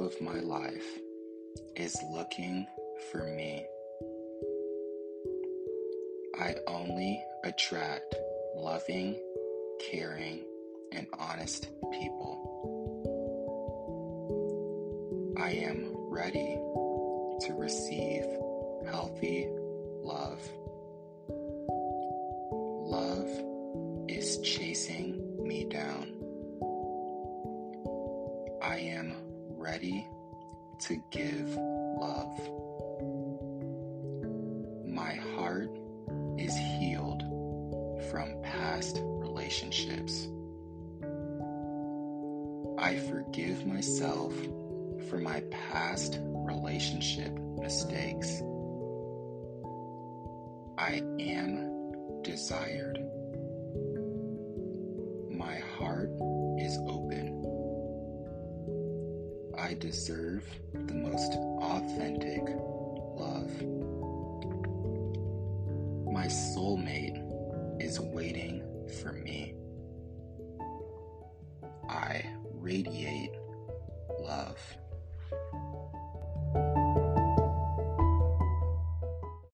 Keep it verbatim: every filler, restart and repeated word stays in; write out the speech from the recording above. Of my life is looking for me. I only attract loving, caring, and honest people. I am ready to receive healthy love. Love is chasing me down. I am ready to give love. My heart is healed from past relationships. I forgive myself for my past relationship mistakes. I am desired. My heart is open. I deserve the most authentic love. My soulmate is waiting for me. I radiate love.